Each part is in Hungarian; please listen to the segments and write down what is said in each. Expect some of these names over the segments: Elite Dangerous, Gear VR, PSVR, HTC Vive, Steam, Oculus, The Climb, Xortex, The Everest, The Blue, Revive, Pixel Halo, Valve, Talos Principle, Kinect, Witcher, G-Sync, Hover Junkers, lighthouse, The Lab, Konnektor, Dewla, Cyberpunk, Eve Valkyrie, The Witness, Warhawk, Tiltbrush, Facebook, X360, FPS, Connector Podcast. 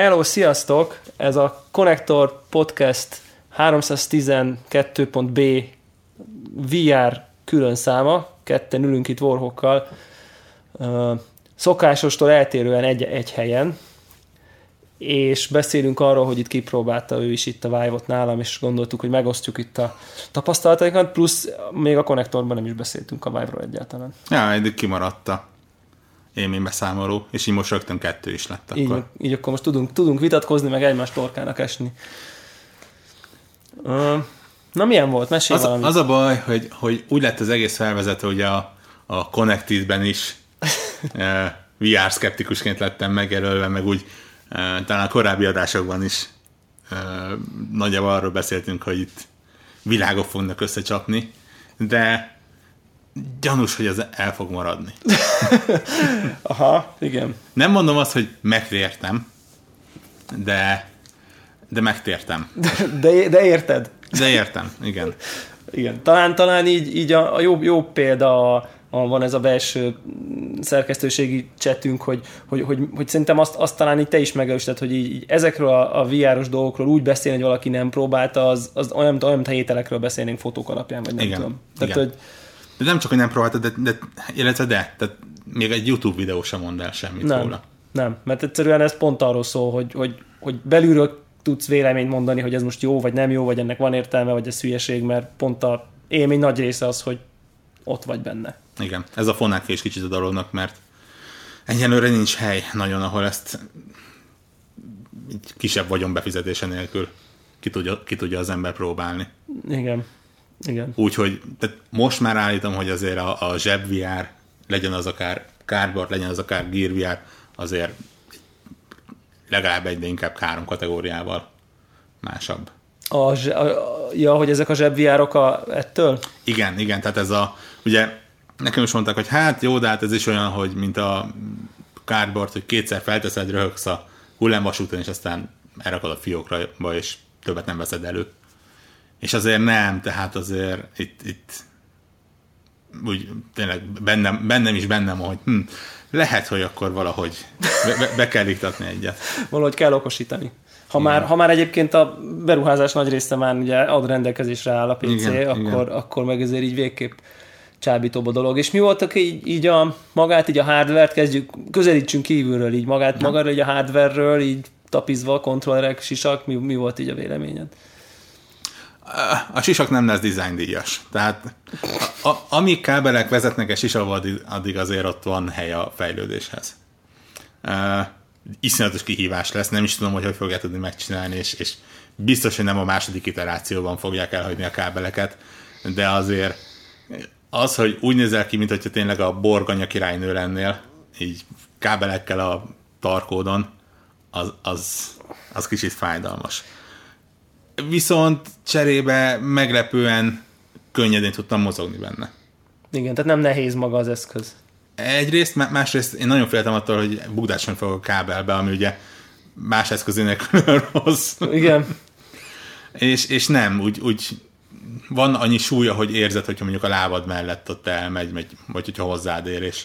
Hello, sziasztok! Ez a Connector Podcast 312.b VR külön száma. Ketten ülünk itt Warhawkkal. Szokásostól eltérően egy helyen. És beszélünk arról, hogy itt kipróbálta ő is itt a Vive-ot nálam, és gondoltuk, hogy megosztjuk itt a tapasztalatainkat, plusz még a Connectorban nem is beszéltünk a Vive-ról egyáltalán. Ja, eddig kimaradt a élménybeszámoló, és így most rögtön kettő is lett akkor. Így akkor most tudunk vitatkozni, meg egymás torkának esni. Na milyen volt? Mesélj valamit. Az a baj, hogy úgy lett az egész felvezető, hogy a Connected-ben is VR szkeptikusként lettem megjelölve, meg úgy talán a korábbi adásokban is nagyjából arról beszéltünk, hogy itt világok fognak összecsapni, de gyanús, hogy ez el fog maradni. Aha, igen. Nem mondom azt, hogy megtértem, de megtértem. De érted. De értem, igen. Igen. Talán így a jó példa van ez a belső szerkesztőségi csetünk, hogy szerintem azt talán így te is megerősíted, hogy így ezekről a VR-os dolgokról úgy beszélni, hogy valaki nem próbálta, az olyan, mintha ételekről beszélnénk fotók alapján, vagy nem igen, tudom. Tehát, igen. De nem csak, hogy nem próbáltad, de még egy YouTube videó sem mond el semmit róla. Nem, mert egyszerűen ez pont arról szól, hogy belülről tudsz véleményt mondani, hogy ez most jó, vagy nem jó, vagy ennek van értelme, vagy ez hülyeség, mert pont a élmény nagy része az, hogy ott vagy benne. Igen, ez a fonákja is kicsit a dolognak, mert egyelőre nincs hely nagyon, ahol ezt kisebb vagyonbefizetése nélkül ki tudja az ember próbálni. Igen. Igen. Úgyhogy most már állítom, hogy azért a Zseb VR, legyen az akár Cardboard, legyen az akár Gear VR, azért legalább egy, de inkább három kategóriával másabb. Hogy ezek a Zseb VR-ok ettől? Igen, tehát ez ugye nekem is mondták, hogy hát jó, de hát ez is olyan, hogy mint a Cardboard, hogy kétszer felteszed, röhögsz a hullámvasúton, és aztán elrakod a fiókba, és többet nem veszed elő. És azért nem, tehát azért itt úgy tényleg bennem is, hogy lehet, hogy akkor valahogy be kell iktatni egyet. Valahogy kell okosítani. Ha már egyébként a beruházás nagy része már ugye ad rendelkezésre áll a PC, igen, akkor meg ezért így végképp csábítóbb a dolog. És mi voltak így a magát, így a hardware-t kezdjük, közelítsünk kívülről így magáról, így a hardware-ről, így tapizva, kontrollerek, sisak, mi volt így a véleményed? A sisak nem lesz dizájndíjas. Tehát amíg kábelek vezetnek egy sisakba, addig azért ott van hely a fejlődéshez. Iszonyatos kihívás lesz, nem is tudom, hogy fogják tudni megcsinálni, és biztos, hogy nem a második iterációban fogják elhagyni a kábeleket, de azért az, hogy úgy nézel ki, mint hogyha tényleg a Borg anya királynő lennél, így kábelekkel a tarkódon, az kicsit fájdalmas. Viszont cserébe meglepően könnyedén tudtam mozogni benne. Igen, tehát nem nehéz maga az eszköz. Egyrészt, másrészt én nagyon féltem attól, hogy bugdáson fogok a kábelbe, ami ugye más eszközének rossz. Igen. és nem, úgy van annyi súlya, hogy érzed, hogyha mondjuk a lábad mellett ott elmegy, vagy hogyha hozzád ér, és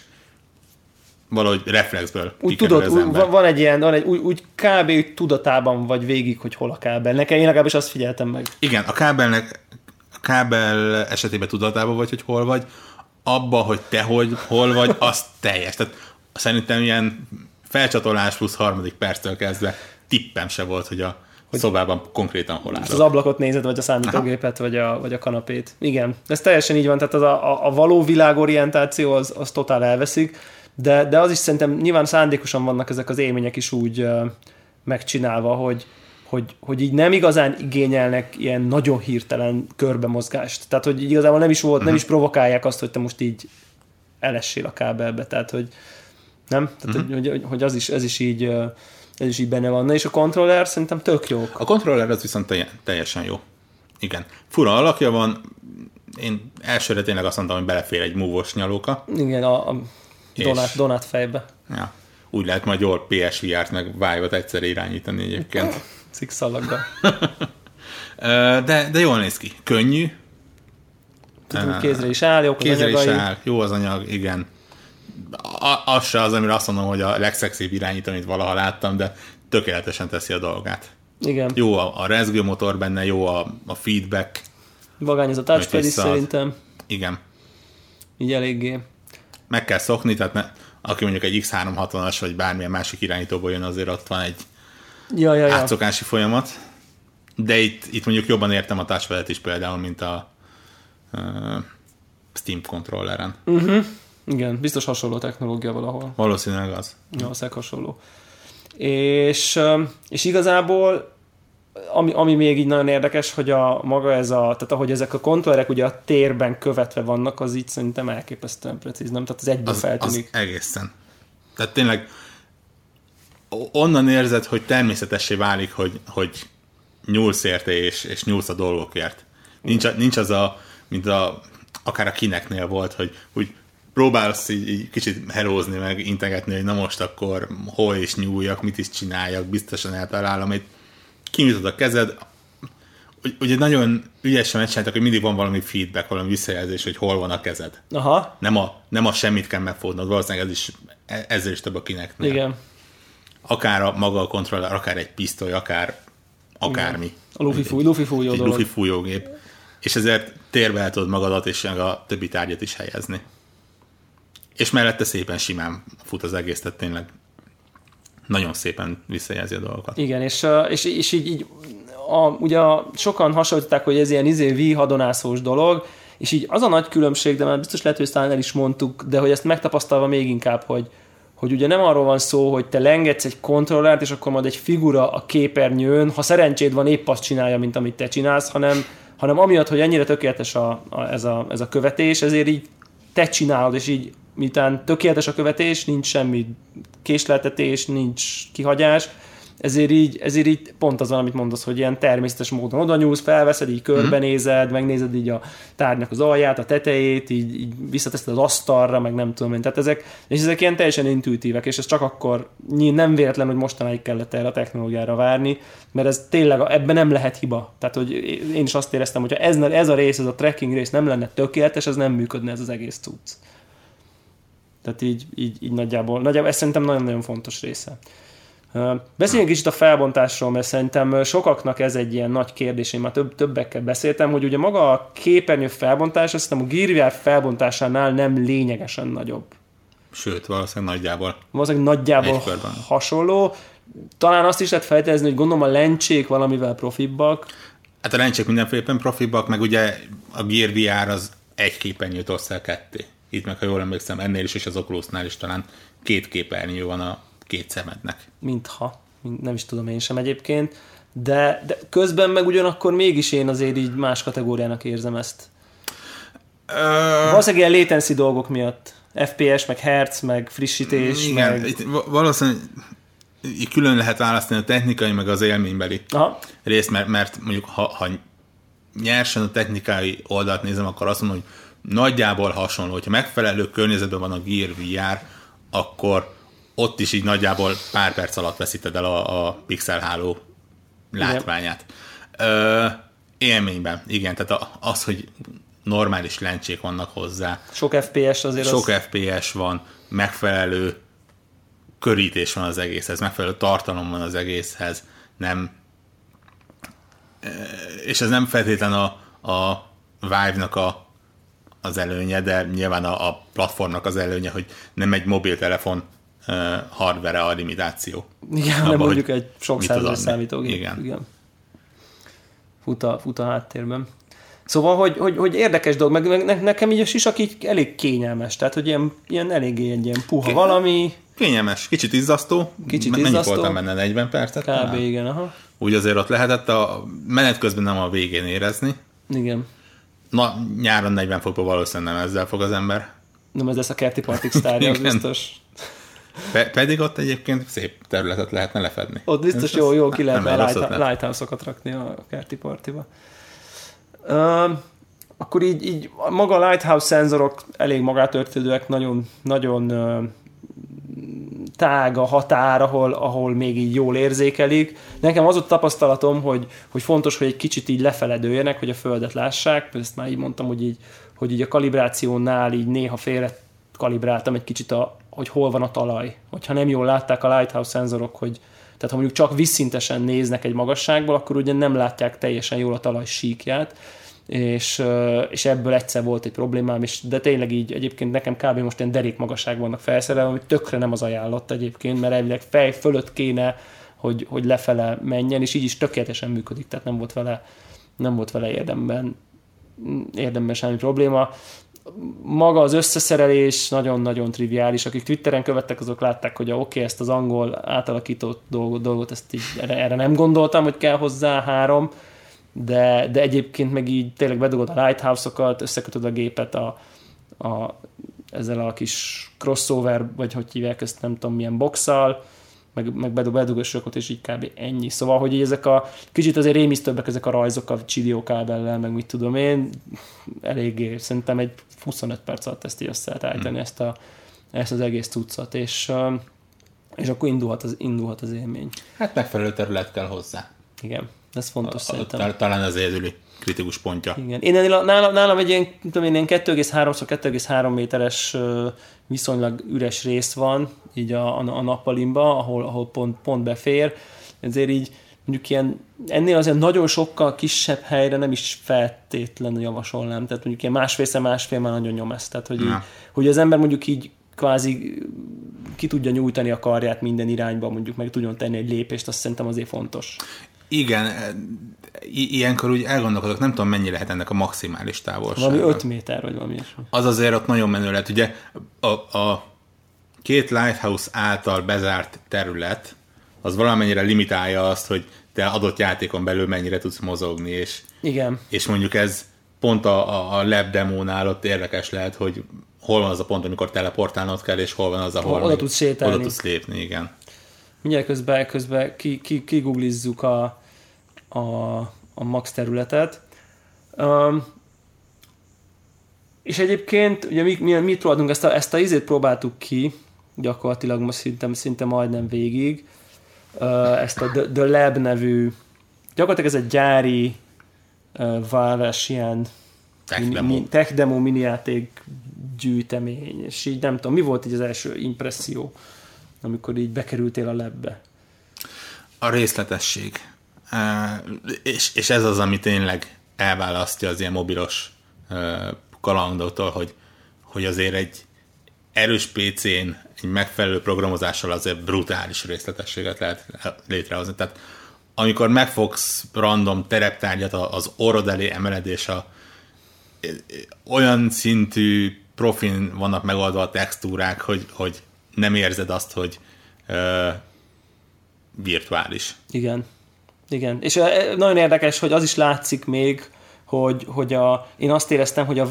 valahogy reflexből kikerül az ember. Van egy ilyen, úgy kb. Úgy tudatában vagy végig, hogy hol a kábel. Nekem én legalábbis azt figyeltem meg. Igen, a kábel esetében tudatában vagy, hogy hol vagy, abba, hogy te hol vagy, az teljes. Tehát szerintem ilyen felcsatolás plusz harmadik perctől kezdve tippem se volt, hogy a szobában konkrétan hol állok. Az ablakot nézed, vagy a számítógépet, vagy a kanapét. Igen, ez teljesen így van, tehát az a való világorientáció az totál elveszik. De az is szerintem nyilván szándékosan vannak ezek az élmények is úgy megcsinálva, hogy így nem igazán igényelnek ilyen nagyon hirtelen körbemozgást. Tehát, hogy igazából nem is volt, nem is provokálják azt, hogy te most így elessél a kábelbe. Tehát, hogy nem? Tehát, hogy ez is így benne van. Na, és a kontroller szerintem tök jó. A kontroller az viszont teljesen jó. Igen. Fura alakja van. Én elsőre tényleg azt mondtam, hogy belefér egy múvos nyalóka. Igen, Donát fejbe. Ja. Úgy lehet majd jól PSVR-t meg Vive-ot egyszerre irányítani egyébként. Szikszalaggal. de jól néz ki. Könnyű. Tudom, kézre is áll, jók az anyagai. Kézre is áll, jó az anyag, igen. Az se az, amire azt mondom, hogy a legszexibb irányító, amit valaha láttam, de tökéletesen teszi a dolgát. Igen. Jó a rezgőmotor benne, jó a feedback. Magány ez a touchpad is szerintem. Igen. Így eléggé. Meg kell szokni, tehát aki mondjuk egy X360-as vagy bármilyen másik irányítóból jön, azért ott van egy átszokási folyamat. De itt mondjuk jobban értem a touchpadet is például, mint a Steam controlleren. Uh-huh. Igen, biztos hasonló technológia valahol. Valószínűleg az. Valószínűleg hasonló. És igazából ami még így nagyon érdekes, hogy tehát ahogy ezek a kontrollerek ugye a térben követve vannak, az így szerintem elképesztően precíz, nem? Tehát az egyből feltűnik. Az egészen. Tehát tényleg onnan érzed, hogy természetessé válik, hogy nyúlsz érte és nyúlsz a dolgokért. Nincs az mint akár a Kinectnél volt, hogy úgy próbálsz így kicsit herózni, meg integetni, hogy na most akkor hol is nyúljak, mit is csináljak, biztosan eltalálom. Itt kinyújtod a kezed, ugye nagyon ügyesen megcsináltak, hogy mindig van valami feedback, valami visszajelzés, hogy hol van a kezed. Aha. Nem a semmit kell megfordnod, valószínűleg ezzel is több a Kinectnél. Igen. Akár a maga a kontroller, akár egy pisztoly, akármi. A lufi fújógép. És ezért térbe el tudod magadat és a többi tárgyat is helyezni. És mellette szépen simán fut az egész, tehát tényleg nagyon szépen visszajelzi a dolgokat. Igen, és így ugye sokan hasonlították, hogy ez ilyen vihadonászós dolog, és így az a nagy különbség, de már biztos lehet, hogy talán el is mondtuk, de hogy ezt megtapasztalva még inkább, hogy ugye nem arról van szó, hogy te lengetsz egy kontrollert, és akkor majd egy figura a képernyőn, ha szerencséd van, épp azt csinálja, mint amit te csinálsz, hanem amiatt, hogy ennyire tökéletes ez a követés, ezért így te csinálod, és így miután tökéletes a követés, nincs semmi késleltetés, nincs kihagyás, ezért így pont az van, amit mondasz, hogy ilyen természetes módon oda nyúlsz, felveszed, így körbenézed, megnézed így a tárgynak az alját, a tetejét, így visszateszed az asztalra, meg nem tudom én. Tehát ezek ilyen teljesen intuitívek, és ez csak akkor nem véletlen, hogy mostanáig kellett erre a technológiára várni, mert ez tényleg, ebben nem lehet hiba. Tehát, hogy én is azt éreztem, hogy ha ez a rész, ez a tracking rész nem lenne tökéletes, ez nem működne ez az egész cucc. Tehát így nagyjából ez szerintem nagyon-nagyon fontos része. Beszéljünk kicsit a felbontásról, mert szerintem sokaknak ez egy ilyen nagy kérdés, én már többekkel beszéltem, hogy ugye maga a képernyő felbontása, szerintem a Gear VR felbontásánál nem lényegesen nagyobb. Sőt, valószínűleg nagyjából hasonló. Talán azt is lehet feltételezni, hogy gondolom a lencsék valamivel profibbak. Hát a lencsék mindenféleképpen profibbak, meg ugye a Gear VR az egy képernyőt osztál ketté. Itt meg, ha jól emlékszem, ennél is és az Oculusnál is talán két képernyő van a két szemednek. Mintha. Nem is tudom én sem egyébként. De közben meg ugyanakkor mégis én azért így más kategóriának érzem ezt. Valószínűleg ilyen latency dolgok miatt. FPS, meg hertz, meg frissítés. Igen, valószínűleg külön lehet választani a technikai, meg az élménybeli részt, mert mondjuk ha nyersen a technikai oldalt nézem, akkor azt mondom, hogy nagyjából hasonló. Hogyha megfelelő környezetben van a Gear VR, akkor ott is így nagyjából pár perc alatt veszíted el a Pixel Halo látványát. Élményben, igen. Tehát az, hogy normális lencsék vannak hozzá. Sok FPS azért FPS van, megfelelő körítés van az egészhez, megfelelő tartalom van az egészhez. Nem, és ez nem feltétlenül a Vive-nak az előnye, de nyilván a platformnak az előnye, hogy nem egy mobiltelefon hardware a limitáció. Igen, abba, nem mondjuk egy sok százas számítógép. Igen. Fut a háttérben. Szóval, hogy érdekes dolog, meg nekem így a sisak így elég kényelmes, tehát hogy ilyen eléggé egy ilyen puha valami. Kényelmes, kicsit izzasztó. Mennyit voltam benne, 40 percet? Kb. Igen, aha. Úgy azért ott lehetett a menet közben nem a végén érezni. Igen. Na, nyáron 40 fokban valószínűleg nem ezzel fog az ember. Nem, ez lesz a kerti partik sztárja, biztos. Pedig ott egyébként szép területet lehetne lefedni. Ott biztos jó ki lehetne lighthouse-okat rakni a kerti partiba. Akkor így maga a lighthouse szenzorok elég magátörtődőek, nagyon, nagyon tág a határ, ahol még így jól érzékelik. Nekem az ott tapasztalatom, hogy fontos, hogy egy kicsit így lefeledőjenek, hogy a földet lássák. Ezt már így mondtam, hogy így a kalibrációnál így néha félre kalibráltam egy kicsit, hogy hol van a talaj. Hogyha nem jól látták a lighthouse szenzorok, hogy Tehát ha mondjuk csak vízszintesen néznek egy magasságból, akkor ugye nem látják teljesen jól a talaj síkját, és ebből egyszer volt egy problémám, de tényleg így egyébként nekem kb. Most ilyen derék magasság vannak felszerelve, ami tökre nem az ajánlott egyébként, mert elvileg fej fölött kéne, hogy lefele menjen, és így is tökéletesen működik, tehát nem volt vele érdemben semmi probléma. Maga az összeszerelés nagyon-nagyon triviális. Akik Twitteren követtek, azok látták, hogy oké, ezt az angol átalakított dolgot, ezt így, erre nem gondoltam, hogy kell hozzá 3, de egyébként meg így tényleg bedugod a lighthouse-okat, összekötöd a gépet ezzel a kis crossover, vagy hogy hívják ezt, nem tudom milyen boxal, meg bedugod, és így kb. Ennyi. Szóval, hogy így ezek a kicsit azért rémisztőbbek ezek a rajzok a csilliókábellel, meg mit tudom én, eléggé szerintem egy 25 perc alatt ezt így össze lehet állítani, ezt az egész cuccot, és akkor indulhat az élmény. Hát megfelelő terület kell hozzá. Igen, ez fontos szerintem. Talán az egyedüli kritikus pontja. Igen. Én nálam egy ilyen 2,3x2,3 méteres viszonylag üres rész van, így a nappalimba, ahol pont befér, ezért így mondjuk ilyen, ennél azért nagyon sokkal kisebb helyre nem is feltétlenül javasolnám, tehát mondjuk ilyen másfél már nagyon nyom ezt, tehát hogy az ember mondjuk így kvázi ki tudja nyújtani a karját minden irányba, mondjuk meg tudjon tenni egy lépést, azt szerintem azért fontos. Igen, ilyenkor úgy elgondolkodok, nem tudom mennyi lehet ennek a maximális távolsága. Valami 5 méter vagy valami is. Az azért ott nagyon menő lehet, ugye a két lighthouse által bezárt terület, az valamennyire limitálja azt, hogy te adott játékon belül mennyire tudsz mozogni, és, igen. És mondjuk ez pont a lab demónál ott érdekes lehet, hogy hol van az a pont, amikor teleportálnod kell, és hol van az, ahol oda tudsz sétálni. Oda tudsz lépni, igen. Mindjárt közben kiguglizzuk a max területet. És egyébként, ugye mi próbáltunk, ezt a izét próbáltuk ki, gyakorlatilag most szinte majdnem végig, ezt a The Lab nevű, gyakorlatilag ez egy gyári Valve-es ilyen tech demo minijáték gyűjtemény, és így nem tudom, mi volt így az első impresszió, amikor így bekerültél a labbe? A részletesség. És ez az, ami tényleg elválasztja az ilyen mobilos kalandoktól, hogy azért egy erős PC-n egy megfelelő programozással azért brutális részletességet lehet létrehozni. Tehát amikor megfogsz random tereptárgyat az orrod elé emeled, és olyan szintű profin vannak megoldva a textúrák, hogy nem érzed azt, hogy virtuális. Igen. És nagyon érdekes, hogy az is látszik még, hogy én azt éreztem, hogy a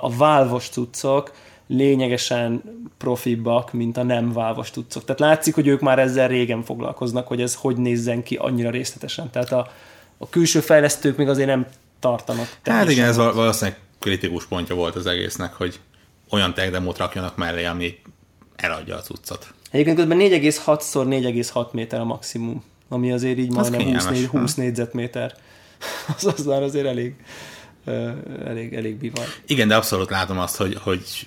Valve-os cuccok lényegesen profibbak, mint a nem Valve-os cuccok. Tehát látszik, hogy ők már ezzel régen foglalkoznak, hogy ez hogy nézzen ki annyira részletesen. Tehát a külső fejlesztők még azért nem tartanak. Hát igen, ez valószínűleg kritikus pontja volt az egésznek, hogy olyan tech demót rakjanak mellé, ami eladja a cuccot. Egyébként közben 4,6x4,6 méter a maximum, ami azért így majdnem 20 négyzetméter. Az már azért elég bivaj. Igen, de abszolút látom azt, hogy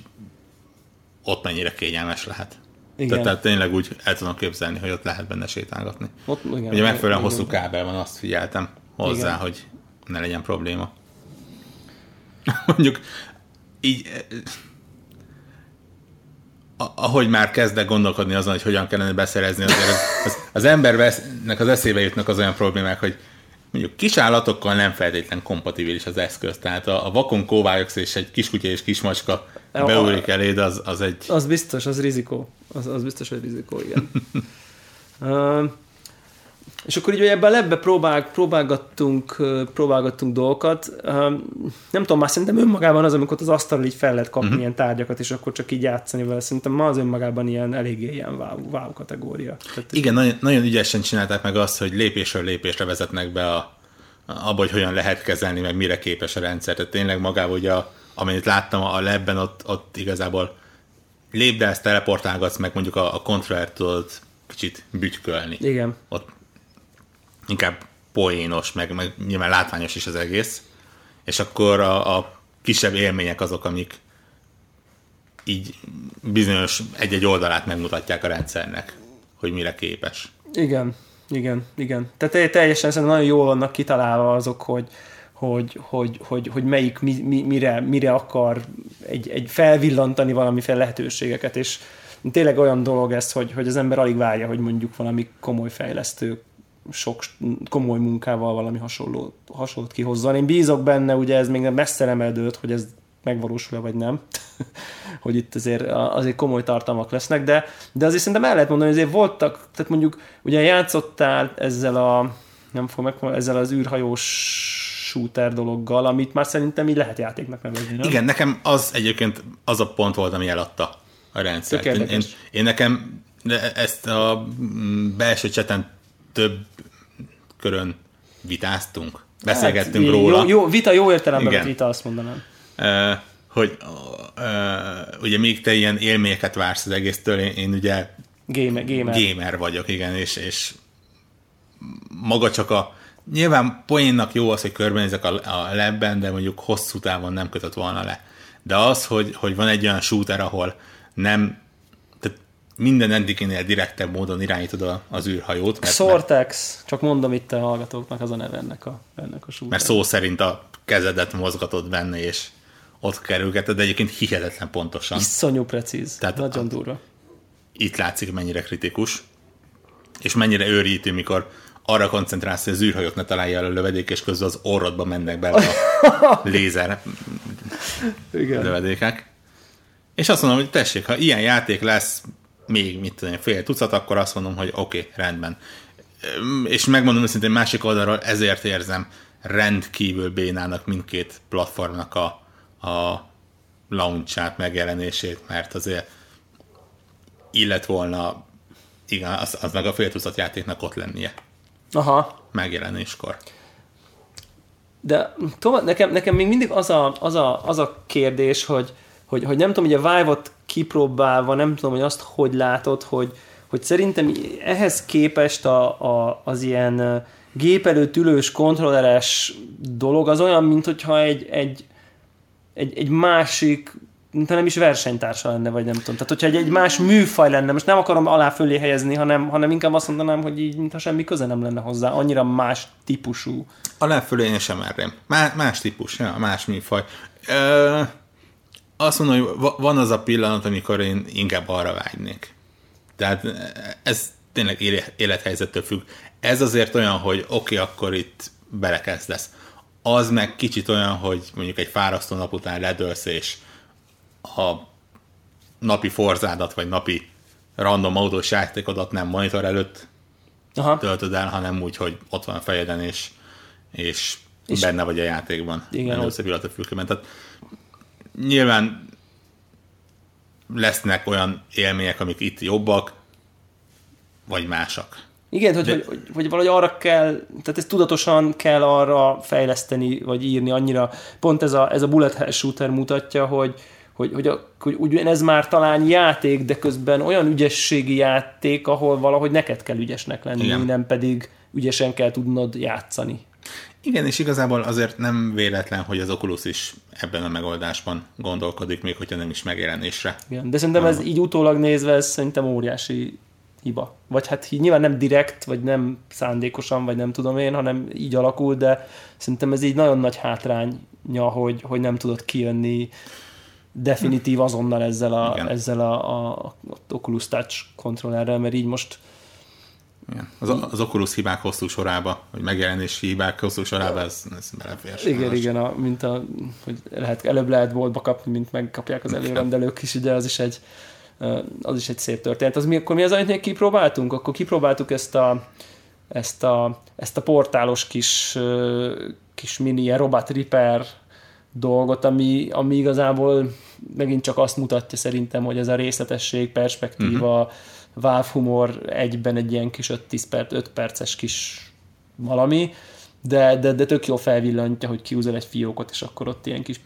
ott mennyire kényelmes lehet. Igen. Tehát tényleg úgy el tudom képzelni, hogy ott lehet benne sétálgatni. Ugye megfelelően hosszú kábel van, azt figyeltem hozzá, igen. Hogy ne legyen probléma. Mondjuk így... Ahogy már kezdek gondolkodni azon, hogy hogyan kellene beszerezni, az embernek az eszébe jutnak az olyan problémák, hogy mondjuk kisállatokkal nem feltétlen kompatibilis az eszköz. Tehát a vakon kóvályogsz és egy kiskutya és kismacska beúrik eléd, az egy... Az biztos, az rizikó. Az biztos, hogy rizikó, igen. És akkor így ebben a labbe próbálgattunk dolgokat. Nem tudom, már szerintem önmagában az, amikor az asztalra így fel lehet kapni ilyen tárgyakat, és akkor csak így játszani vele. Szerintem ma az önmagában eléggé ilyen wow kategória. Tehát igen, nagyon, nagyon ügyesen csinálták meg azt, hogy lépésről lépésre vezetnek be abba, hogy hogyan lehet kezelni, meg mire képes a rendszer. Tehát tényleg magában, ugye, amit láttam a labben, ott igazából lépdelsz, teleportálgatsz, meg mondjuk a kontrollert tudod kicsit bütykölni. Igen. Ott inkább poénos, meg nyilván látványos is az egész, és akkor a kisebb élmények azok, amik így bizonyos egy-egy oldalát megmutatják a rendszernek, hogy mire képes. Igen. Tehát teljesen szerintem nagyon jól vannak kitalálva azok, hogy melyik mire akar egy felvillantani valamiféle lehetőségeket, és tényleg olyan dolog ez, hogy az ember alig várja, hogy mondjuk valami komoly fejlesztő sok komoly munkával valami hasonlót kihozzon. Én bízok benne, ugye ez még messze nem eldőlt, hogy ez megvalósul-e vagy nem, hogy itt azért komoly tartalmak lesznek, de azért szerintem el lehet mondani, hogy azért voltak, tehát mondjuk ugye játszottál ezzel az űrhajós shooter dologgal, amit már szerintem így lehet játéknak nevezni, nem? Igen, nekem az egyébként az a pont volt, ami eladta a rendszert. Én nekem ezt a belső cseten több körön vitáztunk, beszélgettünk róla. Jó, vita jó értelemben, igen. Vita, azt mondanám. Ugye még te ilyen élményeket vársz az egésztől, én ugye gamer vagyok, igen, és maga csak nyilván poénnak jó az, hogy körbenézek a labben, de mondjuk hosszú távon nem kötött volna le. De az, hogy van egy olyan shooter, ahol nem, tehát minden eddiginél direktebb módon irányítod az űrhajót. Xortex, csak mondom itt a hallgatóknak, az a neve ennek a shooter. Mert szó szerint a kezedet mozgatod benne, és ott kerülgeted, de egyébként hihetetlen pontosan. Iszonyú precíz, tehát nagyon durva. Itt látszik, mennyire kritikus, és mennyire őrítő, mikor arra koncentrálsz, hogy az űrhajót ne találja el a lövedék, és közben az orrodba mennek bele a lézer lövedékek. És azt mondom, hogy tessék, ha ilyen játék lesz, még mit tudom, fél tucat, akkor azt mondom, hogy oké, rendben. És megmondom őszintén, másik oldalról ezért érzem rendkívül bénának mindkét platformnak a launch-át, megjelenését, mert azért illet volna, igen, az meg a fél tucat játéknak ott lennie. Aha. Megjelenéskor. De nekem még mindig az a kérdés, hogy nem tudom, hogy a Vive-ot kipróbálva, nem tudom, hogy azt hogy látod, hogy szerintem ehhez képest az ilyen gép előtt ülős, kontrolleres dolog az olyan, mint hogyha egy másik, nem is versenytársa lenne, vagy nem tudom. Tehát, hogyha egy más műfaj lenne, most nem akarom alá fölé helyezni, hanem inkább azt mondanám, hogy így, mintha semmi köze nem lenne hozzá. Annyira más típusú. Alá fölé én sem merrém. Más típus, ja, más műfaj. Azt mondom, hogy van az a pillanat, amikor én inkább arra vágynék. Tehát ez tényleg élethelyzettől függ. Ez azért olyan, hogy oké, akkor itt belekezdesz. Az meg kicsit olyan, hogy mondjuk egy fárasztó nap után ledölsz, és a napi forzádat, vagy napi random autós játékodat nem monitor előtt töltöd el, hanem úgy, hogy ott van a fejeden, és benne vagy a játékban. Igen. Először pillanat a fülkében. Tehát nyilván lesznek olyan élmények, amik itt jobbak, vagy másak. Igen, hogy valahogy arra kell, tehát ezt tudatosan kell arra fejleszteni, vagy írni annyira. Pont ez a bullet hell shooter mutatja, hogy ugyanez már talán játék, de közben olyan ügyességi játék, ahol valahogy neked kell ügyesnek lenni, igen. Nem pedig ügyesen kell tudnod játszani. Igen, és igazából azért nem véletlen, hogy az Oculus is ebben a megoldásban gondolkodik, még hogyha nem is megjelenésre. Igen, de szerintem ez így utólag nézve, ez szerintem óriási hiba. Vagy hát nyilván nem direkt, vagy nem szándékosan, vagy nem tudom én, hanem így alakul, de szerintem ez így nagyon nagy hátránya, hogy nem tudod kijönni definitív azonnal ezzel a Oculus Touch kontrollerrel, mert így most... Igen. Az Oculus hibák hosszú sorába, vagy megjelenési hibák hosszú sorába, ez belefér. Igen, hogy előbb lehet boltba kapni, mint megkapják az előrendelők is, ugye az is egy szép történet. Akkor mi az, amit még kipróbáltunk? Akkor kipróbáltuk ezt a portálos kis mini ilyen robot repair dolgot, ami igazából megint csak azt mutatja szerintem, hogy ez a részletesség, perspektíva, Valve humor egyben egy ilyen kis 5 perces kis valami, de tök jól felvillantja, hogy kiúzol egy fiókot, és akkor ott ilyen kis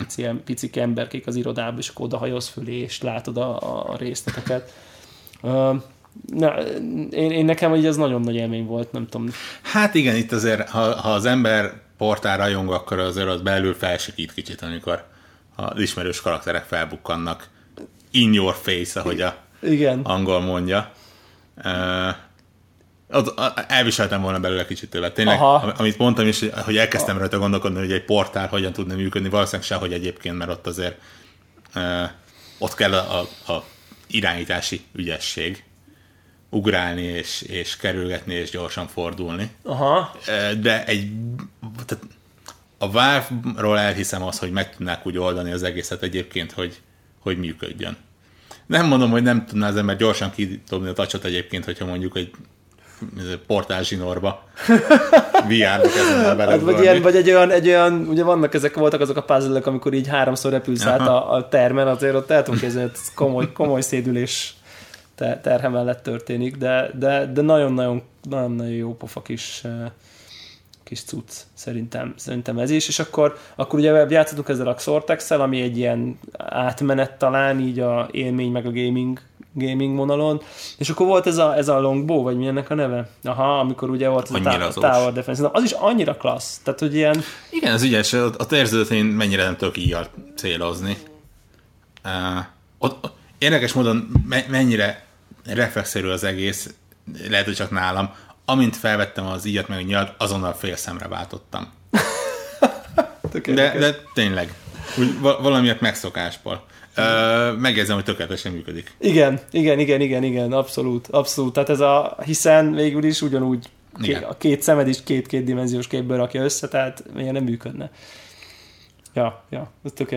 picik emberkék az irodába, és akkor odahajolsz fölé, és látod a részleteket. Én nekem ez nagyon nagy élmény volt, nem tudom. Hát igen, itt azért, ha az ember portál rajong, akkor azért az belül felsikít kicsit, amikor az ismerős karakterek felbukkannak. In your face, ahogy a angol mondja. Elviseltem volna belőle kicsit tőle. Tényleg, amit mondtam is, hogy elkezdtem rajta gondolkodni, hogy egy portál hogyan tudna működni, valószínűleg sehogy egyébként, mert ott azért ott kell a irányítási ügyesség. Ugrálni, és kerülgetni, és gyorsan fordulni. Aha. De tehát a Valve-ról elhiszem azt, hogy meg tudnák úgy oldani az egészet egyébként, hogy működjön. Nem mondom, hogy nem tudná az ember gyorsan kidobni a touchot egyébként, hogyha mondjuk egy portál zsinórba VR-ba kezdenél belőle. Vagy ilyen, vagy egy olyan, ugye vannak ezek, voltak azok a puzzle-ek, amikor így háromszor repülsz át a termen, azért ott el tudunk kézni, komoly szédülés terhe mellett történik, de nagyon-nagyon jó pofa kis cucc, szerintem ez is, és akkor ugye játszottunk ezzel a Xortex-szel, ami egy ilyen átmenet talán így a élmény meg a gaming vonalon, és akkor volt ez a longbow, vagy mi ennek a neve? Aha, amikor ugye volt ez a tower defense, az is annyira klassz, tehát hogy ilyen... Igen, az ügyes, ott érződött, hogy én mennyire nem tudok íjjal célozni. Ott érdekes módon mennyire reflexzerű az egész, lehet, hogy csak nálam. Amint felvettem az íjat meg a nyilat, azonnal félszemre váltottam. de tényleg. Úgy valamiért megszokásból. Megjegyzem, hogy tökéletesen működik. Igen, abszolút. Tehát ez hiszen végül is ugyanúgy a két szemed is két dimenziós képből rakja össze, tehát ilyen nem működne. Ja, ez tök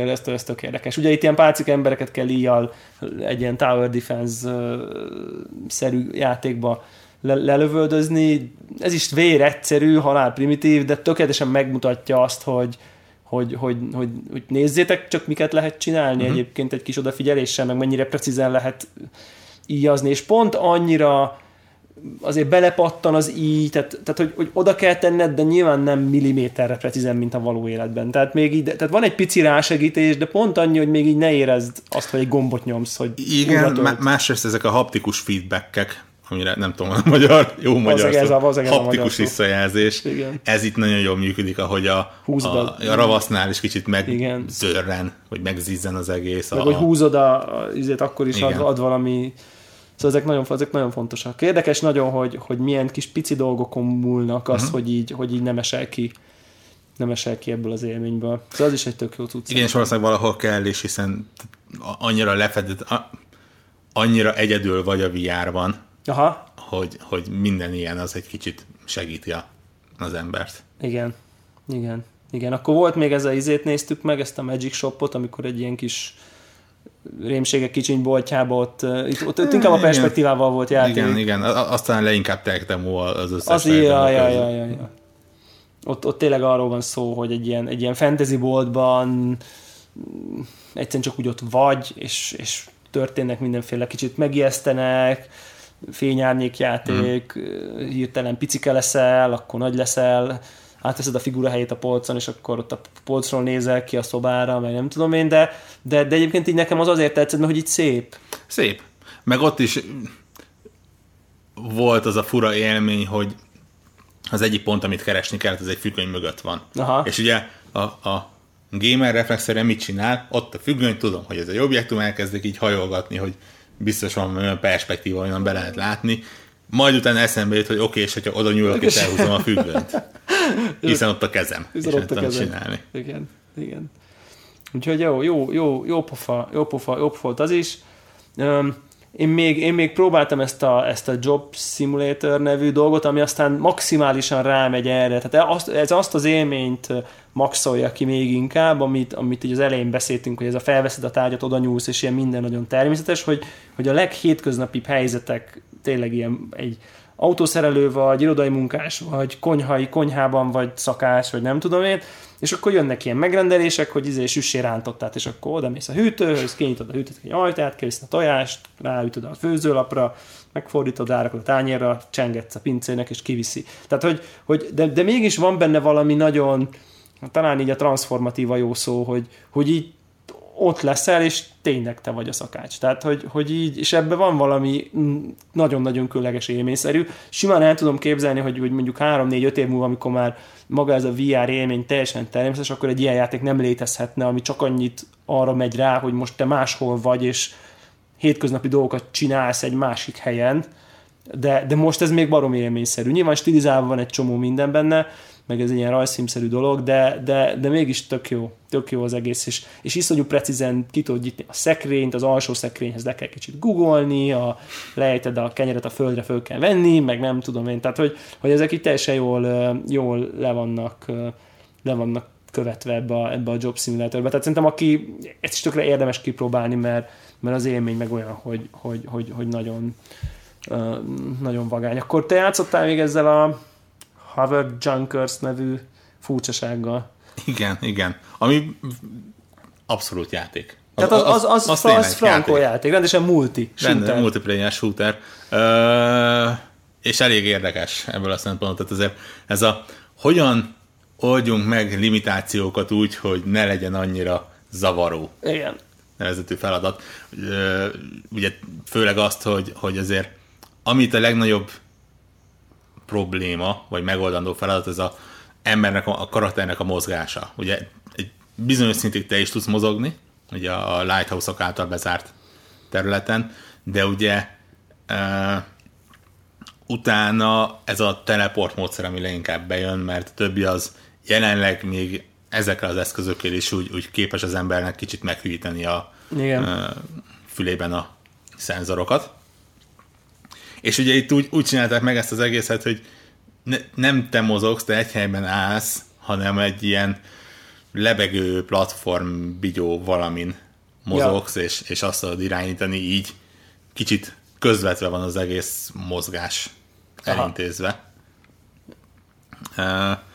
érdekes. Ugye itt ilyen pálcik embereket kell íjjal egy ilyen tower defense-szerű játékba lelövöldözni. Ez is vér egyszerű, halál primitív, de tökéletesen megmutatja azt, hogy nézzétek csak miket lehet csinálni egyébként egy kis odafigyeléssel, meg mennyire precízen lehet íjazni, és pont annyira azért belepattan az íj, tehát hogy oda kell tenned, de nyilván nem milliméterre precízen, mint a való életben. Tehát még így, tehát van egy pici rásegítés, de pont annyi, hogy még így ne érezd azt, hogy egy gombot nyomsz, hogy... Igen, másrészt ezek a haptikus feedback-ek, amire nem tudom, a magyar, jó magyar szó, haptikus visszajelzés. Ez itt nagyon jól működik, ahogy a ravasznál is kicsit megzörren, vagy megzizzen az egész. Meg hogy húzod akkor is ad valami... Szóval ezek nagyon fontosak. Érdekes nagyon, hogy milyen kis pici dolgokon múlnak az, hogy így nem esel ki ebből az élményből. Szóval az is egy tök jó cucc. Igen, és valószínűleg valahol kell, és hiszen annyira lefedett, annyira egyedül vagy a VR-ban, hogy minden ilyen az egy kicsit segíti az embert. Igen. Akkor volt még ez a izét, néztük meg, ezt a Magic Shopot, amikor egy ilyen kis rémségek kicsiny boltjában ott inkább a perspektívával volt játék. Igen, aztán leinkább telkedemó az összes. Ja. Ott tényleg arról van szó, hogy egy ilyen fantasy boltban egyszerűen csak úgy ott vagy, és történnek mindenféle, kicsit megijesztenek, fényárnyék játék, hirtelen picike leszel, akkor nagy leszel, átveszed a figura helyét a polcon, és akkor ott a polcról nézel ki a szobára, meg nem tudom én, de egyébként így nekem az azért tetszett, mert hogy itt szép. Szép. Meg ott is volt az a fura élmény, hogy az egyik pont, amit keresni kellett, az egy függöny mögött van. Aha. És ugye a gamer reflexzerűen mit csinál? Ott a függöny, tudom, hogy ez egy objektum, elkezdek így hajolgatni, hogy biztos van olyan perspektíva, olyan be lehet látni. Majd utána eszembe jut, hogy oké, és hogyha oda nyúlok, és elhúzom a függönyt. Hiszen ott a kezem. És nem tudom csinálni. Igen. Úgyhogy jó pofa volt az is. Én még próbáltam ezt a Job Simulator nevű dolgot, ami aztán maximálisan rámegy erre. Tehát ez azt az élményt maxolja ki még inkább, amit így az elején beszéltünk, hogy ez a felveszed a tárgyat, oda nyúlsz, és ilyen minden nagyon természetes, hogy a leghétköznapibb helyzetek tényleg ilyen egy autószerelő vagy, irodai munkás vagy, konyhában vagy, szakás vagy nem tudom én, és akkor jönnek ilyen megrendelések, hogy süssé rántottát, és akkor odamész a hűtőhöz, kinyitod a hűtőt, egy ajtát, kész a tojást, ráütöd a főzőlapra, megfordítod, rárakod a tányérra, csengetsz a pincének, és kiviszi. Tehát, de mégis van benne valami nagyon, talán így a transformatíva jó szó, hogy így ott leszel, és tényleg te vagy a szakács. Tehát, hogy így, és ebben van valami nagyon-nagyon különleges élményszerű. Simán el tudom képzelni, hogy mondjuk 3-4-5 év múlva, amikor már maga ez a VR élmény teljesen természetes, akkor egy ilyen játék nem létezhetne, ami csak annyit arra megy rá, hogy most te máshol vagy, és hétköznapi dolgokat csinálsz egy másik helyen, De most ez még baromi élményszerű. Nyilván stilizálva van egy csomó minden benne, meg ez ilyen rajzfilmszerű dolog, de mégis tök jó az egész, és iszonyú precízen ki tudod nyitni a szekrényt, az alsó szekrényhez le kell kicsit googolni, lejted a kenyeret a földre, föl kell venni, meg nem tudom én, tehát hogy ezek itt teljesen jól le vannak követve ebbe a Job Simulatorba. Tehát szerintem aki, ezt is tökre érdemes kipróbálni, mert az élmény meg olyan, hogy nagyon vagány. Akkor te játszottál még ezzel a Hover Junkers nevű furcsasággal. Igen. Ami abszolút játék. Tehát az frankó játék. Rendesen multiplayer shooter. És elég érdekes ebből a szempontból. Tehát azért ez a hogyan oldjunk meg limitációkat úgy, hogy ne legyen annyira zavaró. Igen. Nevezetű feladat. Ugye főleg azt, hogy azért amit a legnagyobb probléma, vagy megoldandó feladat, ez az embernek, a karakternek a mozgása. Ugye egy bizonyos szintig te is tudsz mozogni, ugye a lighthouse-ok által bezárt területen, de ugye utána ez a teleport módszer, ami leginkább bejön, mert a többi az jelenleg még ezekkel az eszközökkel is úgy képes az embernek kicsit meghűíteni a fülében a szenzorokat. És ugye itt úgy csinálták meg ezt az egészet, hogy nem te mozogsz, te egy helyben állsz, hanem egy ilyen lebegő platform bigyó valamin mozogsz, és azt tudod irányítani, így kicsit közvetve van az egész mozgás elintézve.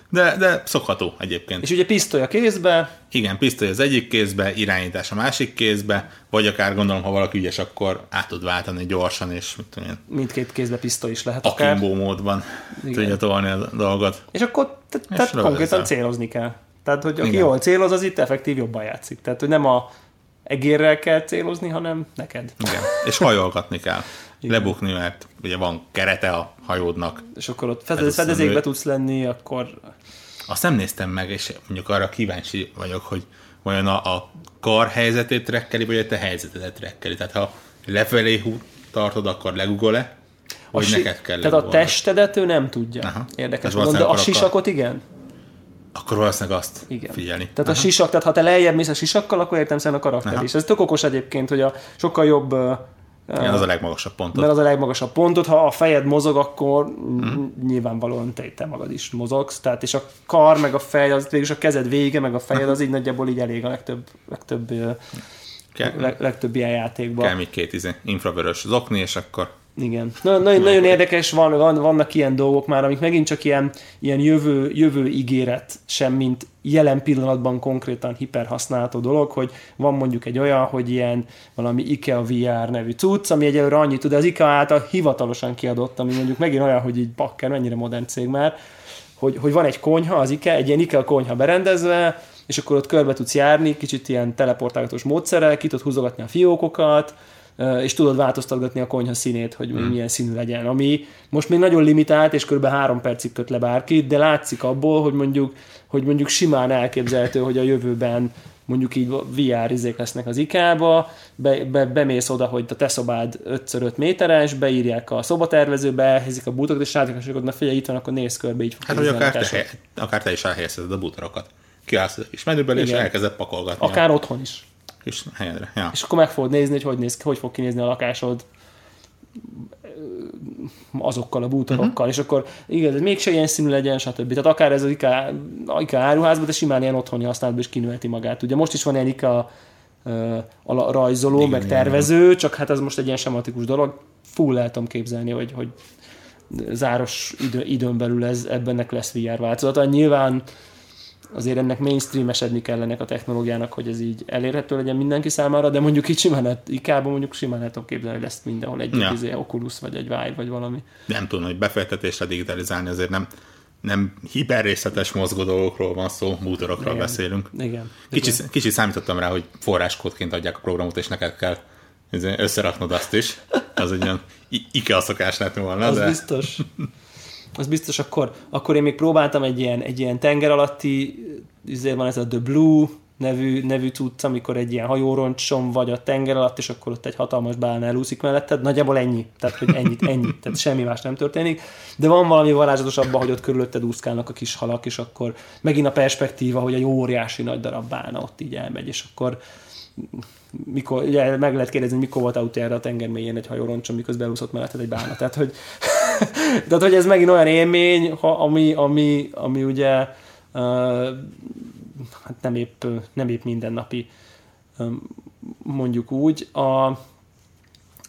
De szokható egyébként. És ugye pisztoly a kézbe? Igen, pisztoly az egyik kézbe, irányítás a másik kézbe, vagy akár gondolom, ha valaki ügyes, akkor át tud váltani gyorsan, és mit tudom én. Mindkét kézbe pisztoly is lehet akár. Akimbó módban tudja tolni a dolgot. És akkor tehát konkrétan célozni kell. Tehát, hogy aki jól céloz, az itt effektív jobban játszik. Tehát, hogy nem a egérrel kell célozni, hanem neked. Igen, és hajolgatni kell. Lebukni, mert ugye van kerete a hajódnak. És akkor ott fedezékbe tudsz lenni, akkor... Azt nem néztem meg, és mondjuk arra kíváncsi vagyok, hogy vajon a kar helyzetét trekkeli, vagy a te helyzetedet trekkeli. Tehát ha lefelé tartod, akkor legugol-e, vagy neked kell legugolni. Tehát a testedet ő nem tudja. Aha. Érdekes mondom, de a sisakot igen? Akkor valószínűleg azt figyelni. Tehát a sisak, tehát ha te lejjebb mész a sisakkal, akkor értem szerint a karakter is. Ez tök okos egyébként, hogy sokkal jobb... Igen, az a legmagasabb pontod. Mert az a legmagasabb pontod, ha a fejed mozog, akkor nyilvánvalóan te magad is mozogsz, tehát és a kar, meg a fej, az végülis a kezed vége, meg a fejed, az így nagyjából így elég a legtöbb ilyen játékban. Kell még két infravörös zokni, és akkor... Igen. Nagyon érdekes, vannak ilyen dolgok már, amik megint csak ilyen jövő ígéret sem, mint jelen pillanatban konkrétan hiperhasználható dolog, hogy van mondjuk egy olyan, hogy ilyen valami Ikea VR nevű cucc, ami egyelőre annyit tud, de az Ikea által hivatalosan kiadott, ami mondjuk megint olyan, hogy így bakker, mennyire modern cég már, hogy van egy konyha, az Ikea, egy ilyen Ikea konyha berendezve, és akkor ott körbe tudsz járni, kicsit ilyen teleportálgatós módszerrel, ki tudod húzogatni a fiókokat, és tudod változtatgatni a konyha színét, hogy milyen színű legyen, ami most még nagyon limitált, és kb. 3 percig köt le bárkit, de látszik abból, hogy mondjuk simán elképzelhető, hogy a jövőben mondjuk így VR izék lesznek az Ikea-ba, bemész oda, hogy a te szobád 5x5 méteres, beírják a szobatervezőbe, elhelyezik a bútorokat, és sárgások, na figyelj, itt van, akkor nézz körbe, így fog kézni. Hát, hogy akár te is elhelyezheted a bútorokat. Kiállsz a kis menüből, és elkezded pakolgatni. Akár otthon is. És helyedre. Ja. És akkor meg fogod nézni, hogy fog kinézni a lakásod azokkal a bútorokkal, és akkor igen, ez mégse ilyen színű legyen, stb. Tehát akár ez az Ikea áruházban, de simán ilyen otthoni használatban is kinőheti magát. Ugye most is van ilyen Ikea rajzoló, igen, meg tervező, igen. Csak hát ez most egy ilyen sematikus dolog. Full el tudom képzelni, hogy záros időn belül ebbennek lesz VR változata. Nyilván azért ennek mainstream-esedni kellene a technológiának, hogy ez így elérhető legyen mindenki számára, de mondjuk itt simán, Ikea-ban mondjuk simán lehet képzelni, hogy lesz mindenhol egy Oculus, vagy egy Vive, vagy valami. Nem tudom, hogy befektetésre digitalizálni, azért nem hiperrészletes mozgó dolgokról van szó, bútorokról beszélünk. Igen. Kicsit számítottam rá, hogy forráskódként adják a programot, és neked kell összeraknod azt is. Az egy olyan Ikea szokás lett volna. Az biztos. Az biztos, akkor én még próbáltam egy ilyen tenger alatti, van ez a The Blue nevű cucc, amikor egy ilyen hajóroncson vagy a tenger alatt, és akkor ott egy hatalmas bálna elúszik melletted, nagyjából ennyi. Tehát, hogy ennyit, tehát semmi más nem történik. De van valami varázslatos abban, hogy ott körülötted úszkálnak a kis halak, és akkor megint a perspektíva, hogy egy óriási nagy darab bálna ott így elmegy, és akkor mikor, ugye meg lehet kérdezni, mikor volt utoljára a tenger mélyén egy hajóroncson, miközben elúszott melletted egy bálna. Tehát, hogy, tehát, hogy ez megint olyan élmény, ami ugye hát nem épp mindennapi, mondjuk úgy.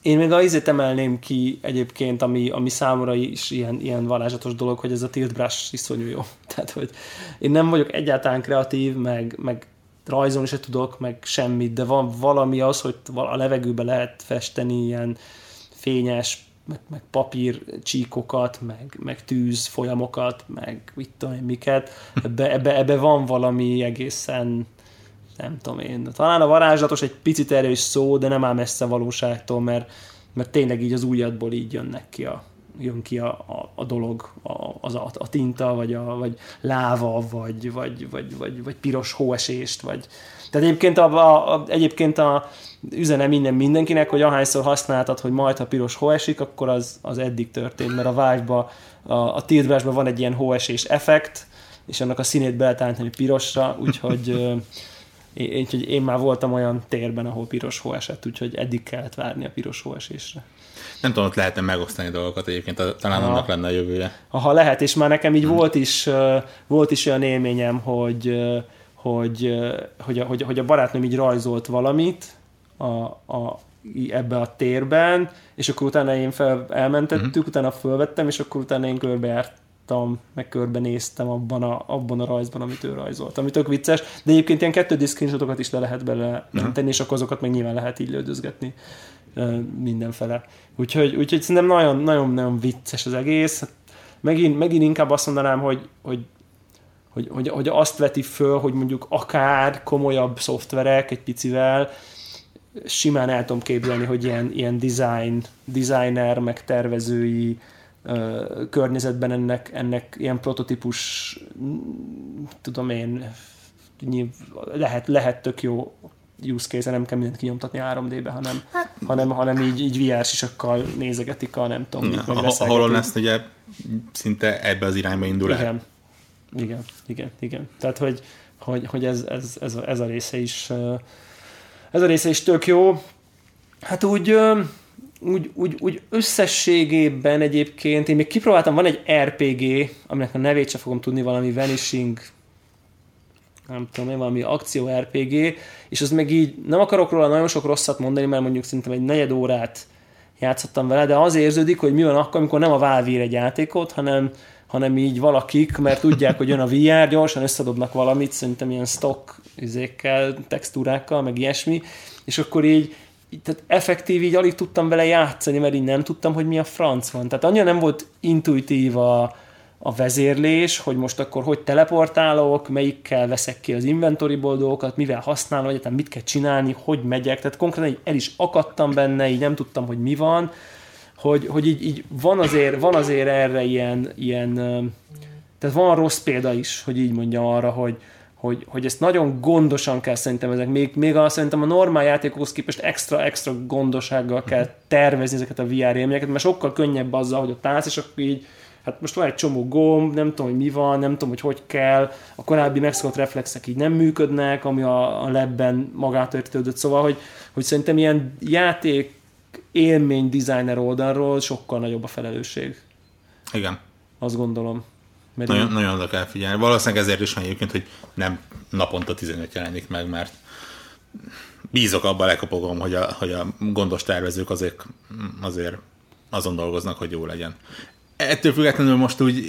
Én még azért emelném ki egyébként, ami számomra is ilyen varázslatos dolog, hogy ez a Tiltbrush iszonyú jó. Tehát, hogy én nem vagyok egyáltalán kreatív, meg rajzolni se tudok, meg semmit, de van valami az, hogy a levegőbe lehet festeni ilyen fényes, meg papír csíkokat, meg tűz folyamokat, meg mit tudom én miket. Ebbe van valami egészen, nem tudom én, talán a varázslatos egy picit erős szó, de nem áll messze valóságtól, mert tényleg így az ujjadból így jön ki a dolog, a tinta, vagy láva, vagy piros hóesést, vagy... Tehát egyébként egyébként a üzenem innen mindenkinek, hogy ahányszor használtad, hogy majd, ha piros hó esik, akkor az eddig történt, mert a Vive-ba, a Tiltbrush-ban van egy ilyen hóesés effekt, és annak a színét beletállítani pirosra, úgyhogy én már voltam olyan térben, ahol piros hó esett, úgyhogy eddig kellett várni a piros hóesésre. Nem tudom, ott lehetne megosztani dolgokat egyébként, talán annak lenne a jövőre. Aha, lehet, és már nekem így volt is olyan élményem, hogy a barátnőm így rajzolt valamit ebbe a térben, és akkor utána én elmentettük, utána fölvettem, és akkor utána én körbejártam, meg körbenéztem abban a rajzban, amit ő rajzolt. Ami tök vicces, de egyébként ilyen 2D screenshotokat is le lehet bele tenni, és akkor azokat meg nyilván lehet így lődözgetni mindenfele. Úgyhogy szerintem nagyon-nagyon vicces az egész. Megint inkább azt mondanám, hogy azt veti föl, hogy mondjuk akár komolyabb szoftverek egy picivel, simán el tudom képzelni, hogy ilyen designer, meg tervezői környezetben ennek ilyen prototípus, tudom én, lehet tök jó use case, nem kell mindent kinyomtatni 3D-be, hanem így VR sisakkal nézegetik a nem tudom, mit megreszelgetik. Ahol lesz, ugye szinte ebbe az irányba indul el. Igen. Tehát, hogy ez a része is tök jó. Hát úgy összességében egyébként én még kipróbáltam, van egy RPG, aminek a nevét sem fogom tudni, valami Vanishing, nem tudom én, valami akció RPG, és az meg így, nem akarok róla nagyon sok rosszat mondani, mert mondjuk szerintem egy negyed órát játszottam vele, de az érződik, hogy mi van akkor, amikor nem a Valve ír egy játékot, hanem így valakik, mert tudják, hogy jön a VR, gyorsan összedobnak valamit, szerintem ilyen stock üzékkel, textúrákkal, meg ilyesmi, és akkor így, tehát effektív így alig tudtam vele játszani, mert így nem tudtam, hogy mi a franc van. Tehát annyira nem volt intuitív a vezérlés, hogy most akkor hogy teleportálok, melyikkel veszek ki az inventoryból dolgokat, mivel használom, egyáltalán mit kell csinálni, hogy megyek, tehát konkrétan így el is akadtam benne, így nem tudtam, hogy mi van, hogy így van azért erre ilyen, tehát van rossz példa is, hogy így mondjam arra, hogy ezt nagyon gondosan kell, szerintem ezek, még szerintem a normál játékokhoz képest extra gondossággal kell tervezni ezeket a VR élményeket, mert sokkal könnyebb azzal, hogy ott állsz, és akkor így, hát most van egy csomó gomb, nem tudom, hogy mi van, nem tudom, hogy kell, a korábbi megszokott reflexek így nem működnek, ami a labben magától értetődött, szóval, hogy szerintem ilyen játék élmény designer oldalról sokkal nagyobb a felelősség. Igen. Azt gondolom. Nagyon oda kell figyelni. Valószínűleg ezért is van egyébként, hogy nem naponta 15 jelenik meg, mert bízok abban, lekapogom, hogy a gondos tervezők azért azon dolgoznak, hogy jó legyen. Ettől függetlenül most úgy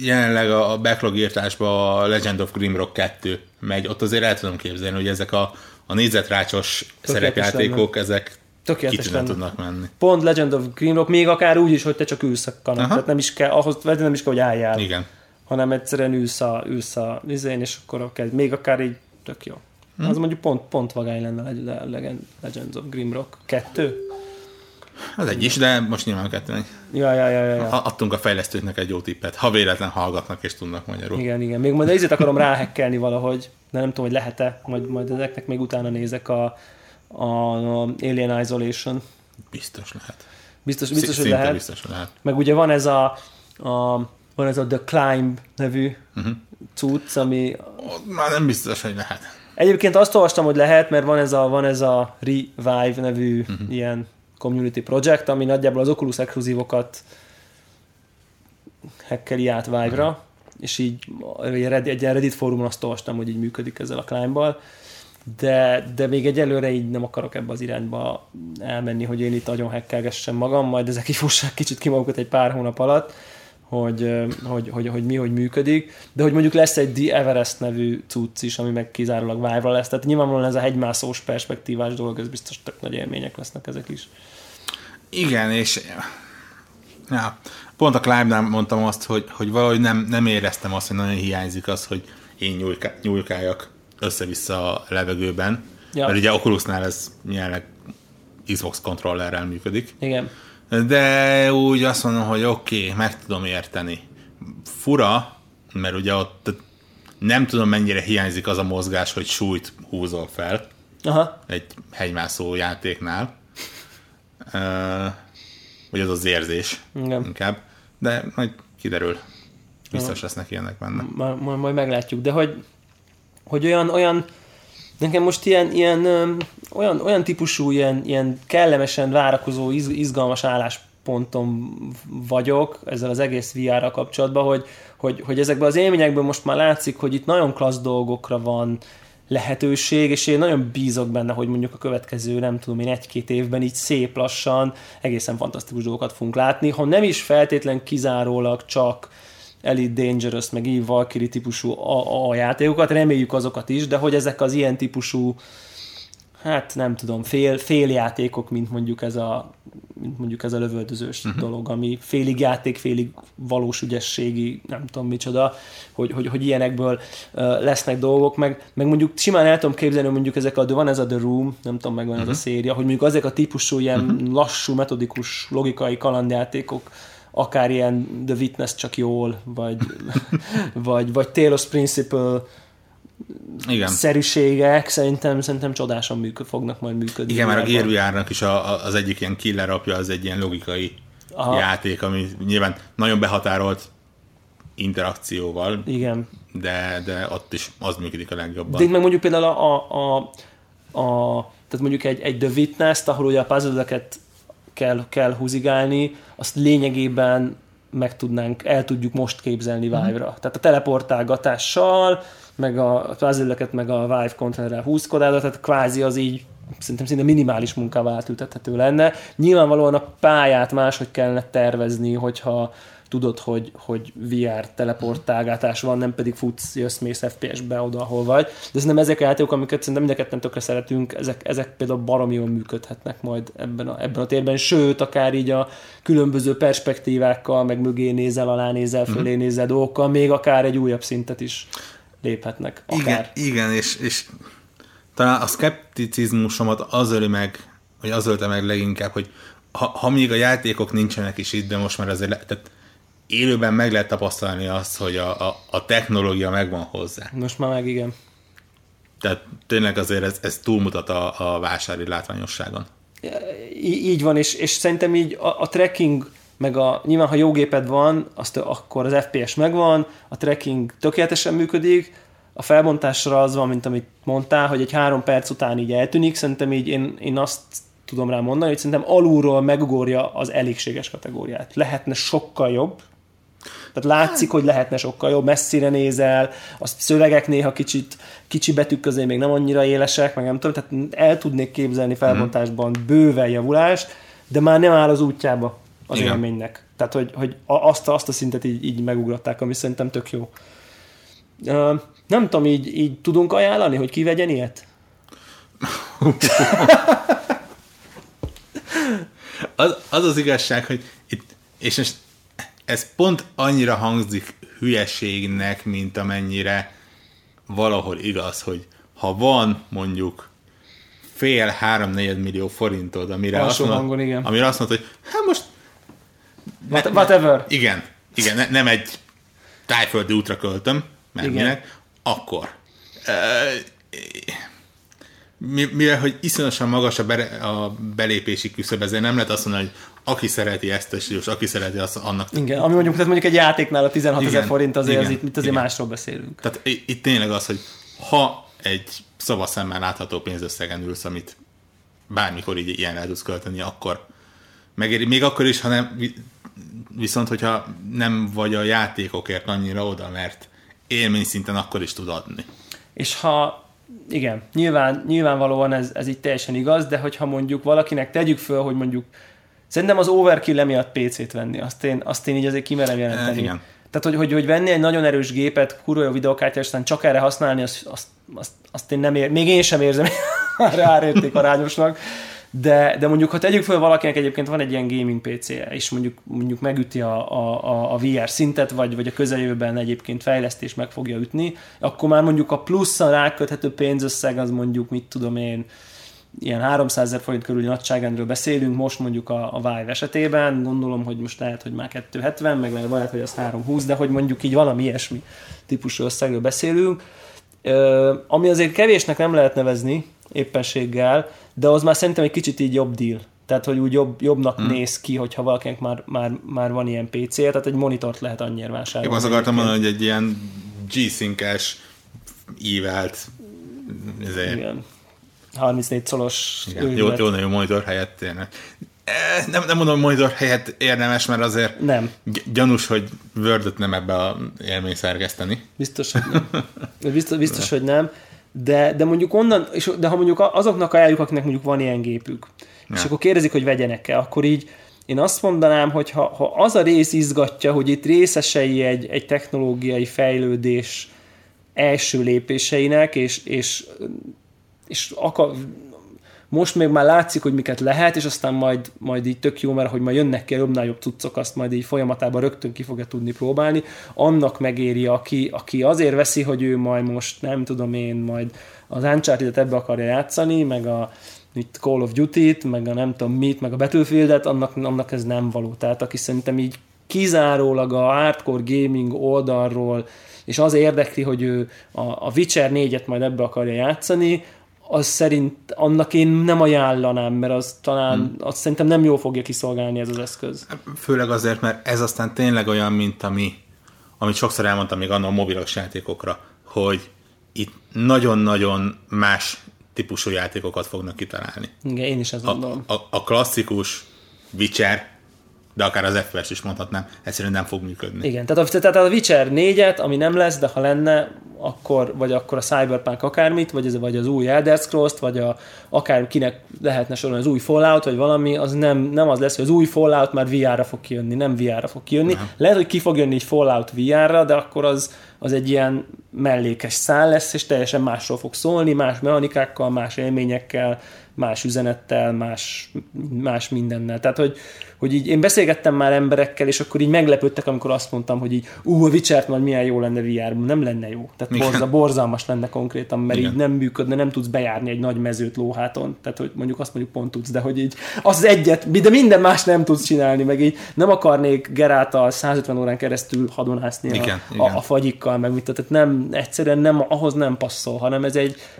jelenleg a backlog írtásban a Legend of Grimrock 2 megy, ott azért el tudom képzelni, hogy ezek a nézetrácsos szerepjátékok, ezek kitűnően tudnak menni. Pont Legend of Grimrock, még akár úgy is, hogy te csak ülsz a kanapén, tehát nem is kell, ahhoz nem is kell, hogy álljál. Igen. Hanem egyszerűen ülsz a izén, és akkor még akár így tök jó. Az mondjuk pont vagány lenne a Legend of Grimrock 2. Az egy is, de most nyilván kettőnek. Ja. Adtunk a fejlesztőknek egy jó tippet, ha véletlen hallgatnak és tudnak magyarul. Igen. Még majd ezért akarom ráhekkelni valahogy. de nem tudom, hogy lehet-e, majd ezeknek még utána nézek a Alien Isolation. Biztos lehet. Biztos, hogy lehet. Biztos lehet. Meg ugye van ez a The Climb nevű cucc, ami... Már nem biztos, hogy lehet. Egyébként azt olvastam, hogy lehet, mert van ez a Revive nevű ilyen community project, ami nagyjából az Oculus exkluzívokat hackeli át Vive-ra, és így egy Reddit fórumon azt olvastam, hogy így működik ezzel a Climb-bal, de még egyelőre így nem akarok ebbe az irányba elmenni, hogy én itt nagyon hackelgessem magam, majd ezek így fussák kicsit ki magukat egy pár hónap alatt, hogy működik, de hogy mondjuk lesz egy The Everest nevű cucc is, ami meg kizárólag Vive-ra lesz, tehát nyilvánvalóan ez a hegymászós perspektívás dolog, ez biztos tök nagy élmények lesznek ezek is. Igen, és ja, pont a Climb-nál mondtam azt, hogy valahogy nem éreztem azt, hogy nagyon hiányzik az, hogy én nyújkáljak össze-vissza a levegőben, ja. Mert ugye Oculusnál ez nyilván Xbox kontrollerrel működik. Igen. De úgy azt mondom, hogy oké, meg tudom érteni. Fura, mert ugye ott nem tudom, mennyire hiányzik az a mozgás, hogy súlyt húzol fel. Aha. Egy hegymászó játéknál. Vagy az az érzés. Igen. Inkább. De majd kiderül. Biztos lesznek ilyenek benne. Majd meglátjuk. De hogy olyan nekem most olyan típusú, ilyen kellemesen várakozó, izgalmas állásponton vagyok ezzel az egész VR-ra kapcsolatban, hogy ezekben az élményekből most már látszik, hogy itt nagyon klassz dolgokra van lehetőség, és én nagyon bízok benne, hogy mondjuk a következő, nem tudom én, 1-2 évben így szép lassan egészen fantasztikus dolgokat fogunk látni, ha nem is feltétlen kizárólag csak Elite Dangerous, meg Eve Valkyrie típusú a játékokat, reméljük azokat is, de hogy ezek az ilyen típusú, hát nem tudom, fél játékok, mint mondjuk ez a lövöldözős dolog, ami félig játék, félig valós ügyességi, nem tudom micsoda, hogy ilyenekből lesznek dolgok, meg mondjuk simán el tudom képzelni, mondjuk ezek van ez a The Room, nem tudom, megvan ez a széria, hogy mondjuk ezek a típusú ilyen lassú, metodikus, logikai kalandjátékok, akár ilyen The Witness csak jól, vagy Talos Principle szerűségek szerintem csodásan fognak majd működni. Igen, mert a Gear VR-nak is az egyik ilyen killer apja, az egy ilyen logikai játék, ami nyilván nagyon behatárolt interakcióval, igen. De ott is az működik a legjobban. De itt meg mondjuk például tehát mondjuk egy The Witness-t, ahol ugye a puzzle-eket kell húzigálni, azt lényegében el tudjuk most képzelni Vive-ra. Tehát a teleportálgatással, meg a puzzle-eket, meg a Vive controllerrel húzkodálva, tehát kvázi az így szerintem szinte minimális munkával átültethető lenne. Nyilvánvalóan a pályát máshogy kellene tervezni, hogyha tudod, hogy VR teleportálgatás van, nem pedig futsz, jössz-mész FPS-be oda, ahol vagy. De szerintem ezek a játékok, amiket szerintem mind a ketten tökre szeretünk, ezek például baromi jól működhetnek majd ebben a térben, sőt, akár így a különböző perspektívákkal, meg mögé nézel, alá nézel, fölé nézel dolgokkal, még akár egy újabb szintet is léphetnek. Akár. Igen, és talán a szkepticizmusomat az ölte meg leginkább, hogy ha még a játékok nincsenek is itt, de most már azért tehát élőben meg lehet tapasztalni azt, hogy a technológia megvan hozzá. Most már meg igen. Tehát tényleg azért ez túlmutat a vásári látványosságon. Így van, és szerintem így a tracking, meg nyilván ha jó géped van, akkor az FPS megvan, a tracking tökéletesen működik, a felbontásra az van, mint amit mondtál, hogy egy 3 perc után így eltűnik, szerintem így én azt tudom rá mondani, hogy szerintem alulról megugorja az elégséges kategóriát. Lehetne sokkal jobb. Tehát látszik, hogy lehetne sokkal jobb. Messzire nézel, a szövegek néha kicsi betűk közé még nem annyira élesek, meg nem tudom, tehát el tudnék képzelni felbontásban bőven javulást, de már nem áll az útjába az élménynek. Tehát, hogy azt a szintet így megugratták, ami szerintem tök jó. Nem tudom, így tudunk ajánlani, hogy ki vegyen ilyet? Az igazság, hogy itt, és most ez pont annyira hangzik hülyeségnek, mint amennyire valahol igaz, hogy ha van mondjuk 3,5-4 millió forintod, amire azt mondod, hogy hát most... Whatever. Igen, nem egy tájföldi útra költöm, mert minek, akkor mivel hogy iszonyosan magas a belépési küszöb, ezért nem lehet azt mondani, hogy aki szereti ezt, és aki szereti azt, annak... Igen, ami mondjuk, tehát mondjuk egy játéknál a 16 000 forint azért, igen, az itt azért másról beszélünk. Tehát itt tényleg az, hogy ha egy szavaszemmel látható pénzösszegen ülsz, amit bármikor így ilyen el tudsz költeni, akkor megéri. Még akkor is, ha nem, viszont hogyha nem vagy a játékokért annyira oda, mert élmény szinten akkor is tud adni. És ha igen, nyilvánvalóan ez így teljesen igaz, de hogyha mondjuk valakinek tegyük föl, hogy mondjuk szerintem az overkill emiatt PC-t venni, azt én így azért kimerem jelenteni. Igen. Tehát, hogy venni egy nagyon erős gépet, kurva jó videókártya, és aztán csak erre használni, azt én nem ér, még én sem érzem árérték arányosnak. De mondjuk, ha tegyük föl valakinek egyébként van egy ilyen gaming PC-je, és mondjuk megüti a VR szintet, vagy a közeljövőben egyébként fejlesztés meg fogja ütni, akkor már mondjuk a pluszon ráköthető pénzösszeg az mondjuk, mit tudom én, ilyen 300 000 forint körüli nagyságrendről beszélünk, most mondjuk a Vive esetében, gondolom, hogy most lehet, hogy már 270, meg lehet, hogy az 320, de hogy mondjuk így valami ilyesmi típusú összegről beszélünk, ami azért kevésnek nem lehet nevezni éppenséggel, de az már szerintem egy kicsit így jobb deal. Tehát, hogy úgy jobbnak néz ki, hogyha valakinek már van ilyen PC-je, tehát egy monitort lehet annyira vásárolni. Én azt akartam mondani, hogy egy ilyen G-Sync-es ívelt 34 szolos őrület. Jó, nagyon monitor helyett érne. Nem mondom, monitor helyett érdemes, mert azért nem. Gyanús, hogy Word-ot nem ebbe a élmény szerkeszteni. Biztos, hogy nem. Biztos, hogy nem. De mondjuk onnan, és de ha mondjuk azoknak ajánljuk, akinek mondjuk van ilyen gépük, ja. És akkor kérdezik, hogy vegyenek-e, akkor így én azt mondanám, hogy ha az a rész izgatja, hogy itt részesei egy technológiai fejlődés első lépéseinek, és most még már látszik, hogy miket lehet, és aztán majd így tök jó, mert hogy majd jönnek ki a jobbnál jobb cuccok, azt majd így folyamatában rögtön ki fogja tudni próbálni. Annak megéri, aki azért veszi, hogy ő majd most, nem tudom én, majd az Uncharted-et ebbe akarja játszani, meg a Call of Duty-t, meg a nem tudom mit, meg a Battlefield-et, annak ez nem való. Tehát aki szerintem így kizárólag a hardcore gaming oldalról, és az érdekli, hogy ő a Witcher 4-et majd ebbe akarja játszani, az szerint annak én nem ajánlanám, mert az talán, azt szerintem nem jól fogja kiszolgálni ez az eszköz. Főleg azért, mert ez aztán tényleg olyan, mint amit sokszor elmondtam még annak a mobilos játékokra, hogy itt nagyon-nagyon más típusú játékokat fognak kitalálni. Igen, én is ezt gondolom. A klasszikus Witcher, de akár az FPS is mondhatnám, egyszerűen nem fog működni. Igen, tehát a Witcher 4-et, ami nem lesz, de ha lenne, akkor a Cyberpunk akármit, vagy az új Elder Scrolls-t, vagy akárkinek lehetne sorolni az új Fallout, vagy valami, az nem az lesz, hogy az új Fallout már VR-ra fog kijönni, nem VR-ra fog kijönni. Uh-huh. Lehet, hogy ki fog jönni egy Fallout VR-ra, de akkor az egy ilyen mellékes szál lesz, és teljesen másról fog szólni, más mechanikákkal, más élményekkel, más üzenettel, más mindennel. Tehát, hogy így én beszélgettem már emberekkel, és akkor így meglepődtek, amikor azt mondtam, hogy így a Witchert majd milyen jó lenne VR-ban. Nem lenne jó. Tehát borzalmas lenne konkrétan, mert igen. Így nem működne, nem tudsz bejárni egy nagy mezőt lóháton. Tehát, hogy mondjuk azt mondjuk pont tudsz, de hogy így az egyet, de minden más nem tudsz csinálni, meg így nem akarnék Geráltal 150 órán keresztül hadonászni a fagyikkal, meg mit. Tehát nem, egyszerűen nem, ahhoz nem passzol, hanem ez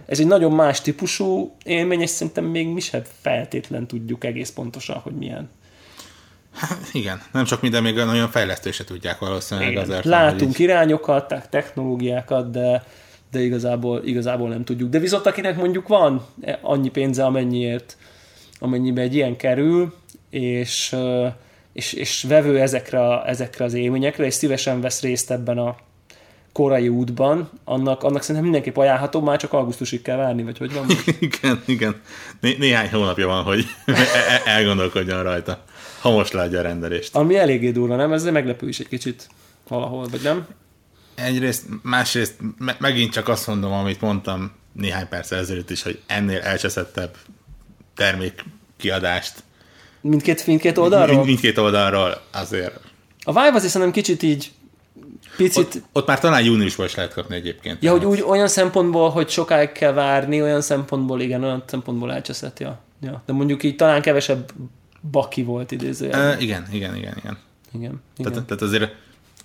egy nagyon más típusú élmény, és szerintem még mi sem feltétlen tudjuk egész pontosan, hogy milyen. Hát igen, nem csak minden, még nagyon fejlesztő se tudják valószínűleg. Igen. Azért. Látunk irányokat, technológiákat, de igazából nem tudjuk. De viszont akinek mondjuk van annyi pénze, amennyibe egy ilyen kerül, és vevő ezekre az élményekre, és szívesen vesz részt ebben a korai útban, annak szerintem mindenképp ajánlható, már csak augusztusig kell várni, vagy hogy van most? Igen. Néhány hónapja van, hogy elgondolkodjon rajta, ha most látja a rendelést. Ami eléggé durva, nem? Ez meglepő is egy kicsit valahol, vagy nem? Egyrészt, másrészt megint csak azt mondom, amit mondtam néhány perc ezelőtt is, hogy ennél elcseszettebb termékkiadást. Mindkét oldalról? Mindkét oldalról azért. A Vive azért szerintem kicsit így picit... Ott már talán júniusban is lehet kapni egyébként. Ja, hogy úgy olyan szempontból, hogy sokáig kell várni, olyan szempontból, igen, olyan szempontból elcseszett, ja. De mondjuk így talán kevesebb baki volt idézőjelben. Igen. Tehát azért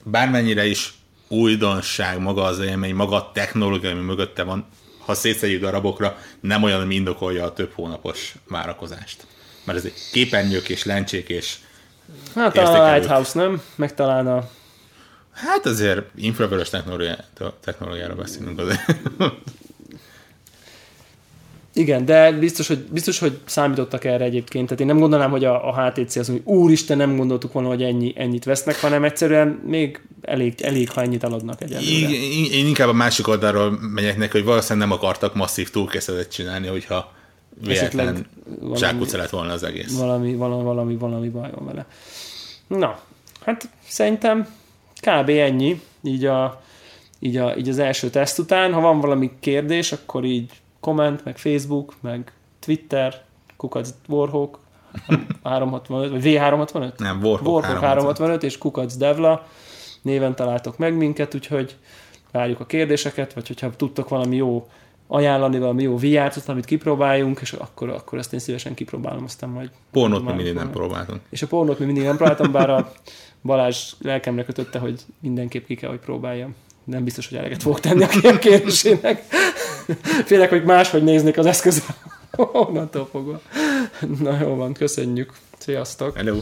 bármennyire is újdonság, maga az élmény, maga a technológia, ami mögötte van, ha szétszedjük darabokra, nem olyan, ami indokolja a több hónapos várakozást. Mert ez egy képernyők és lencsék és hát a Lighthouse, nem? Meg talán a... Hát azért infravörös technológiára beszélünk azért. Igen, de biztos, hogy számítottak erre egyébként. Tehát én nem gondolnám, hogy a HTC az, hogy úristen, nem gondoltuk volna, hogy ennyit vesznek, hanem egyszerűen még elég, ha ennyit eladnak egyelőre. Én inkább a másik oldalról megyek neki, hogy valószínűleg nem akartak masszív túlkészletet csinálni, hogyha véletlen zsákutca lett volna az egész. Valami baj van vele. Na, hát szerintem kb. Ennyi, így az első teszt után. Ha van valami kérdés, akkor így komment, meg Facebook, meg Twitter, kukac Warhawk 365, vagy V365? Nem, Warhawk 365, és kukac Dewla néven találtok meg minket, úgyhogy várjuk a kérdéseket, vagy hogyha tudtok valami jó ajánlani, valami jó VR-t, amit kipróbáljunk, és akkor ezt én szívesen kipróbálom, aztán majd... Pornót mi mindig nem próbáltunk. És a pornót mi mindig nem próbáltam, bár a Balázs lelkemre kötötte, hogy mindenképp ki kell, hogy próbáljam. Nem biztos, hogy eleget fogok tenni a kérdésének. Félek, hogy máshogy néznék az eszközön. Onnantól fogva. Na jó van, köszönjük. Sziasztok. Hello.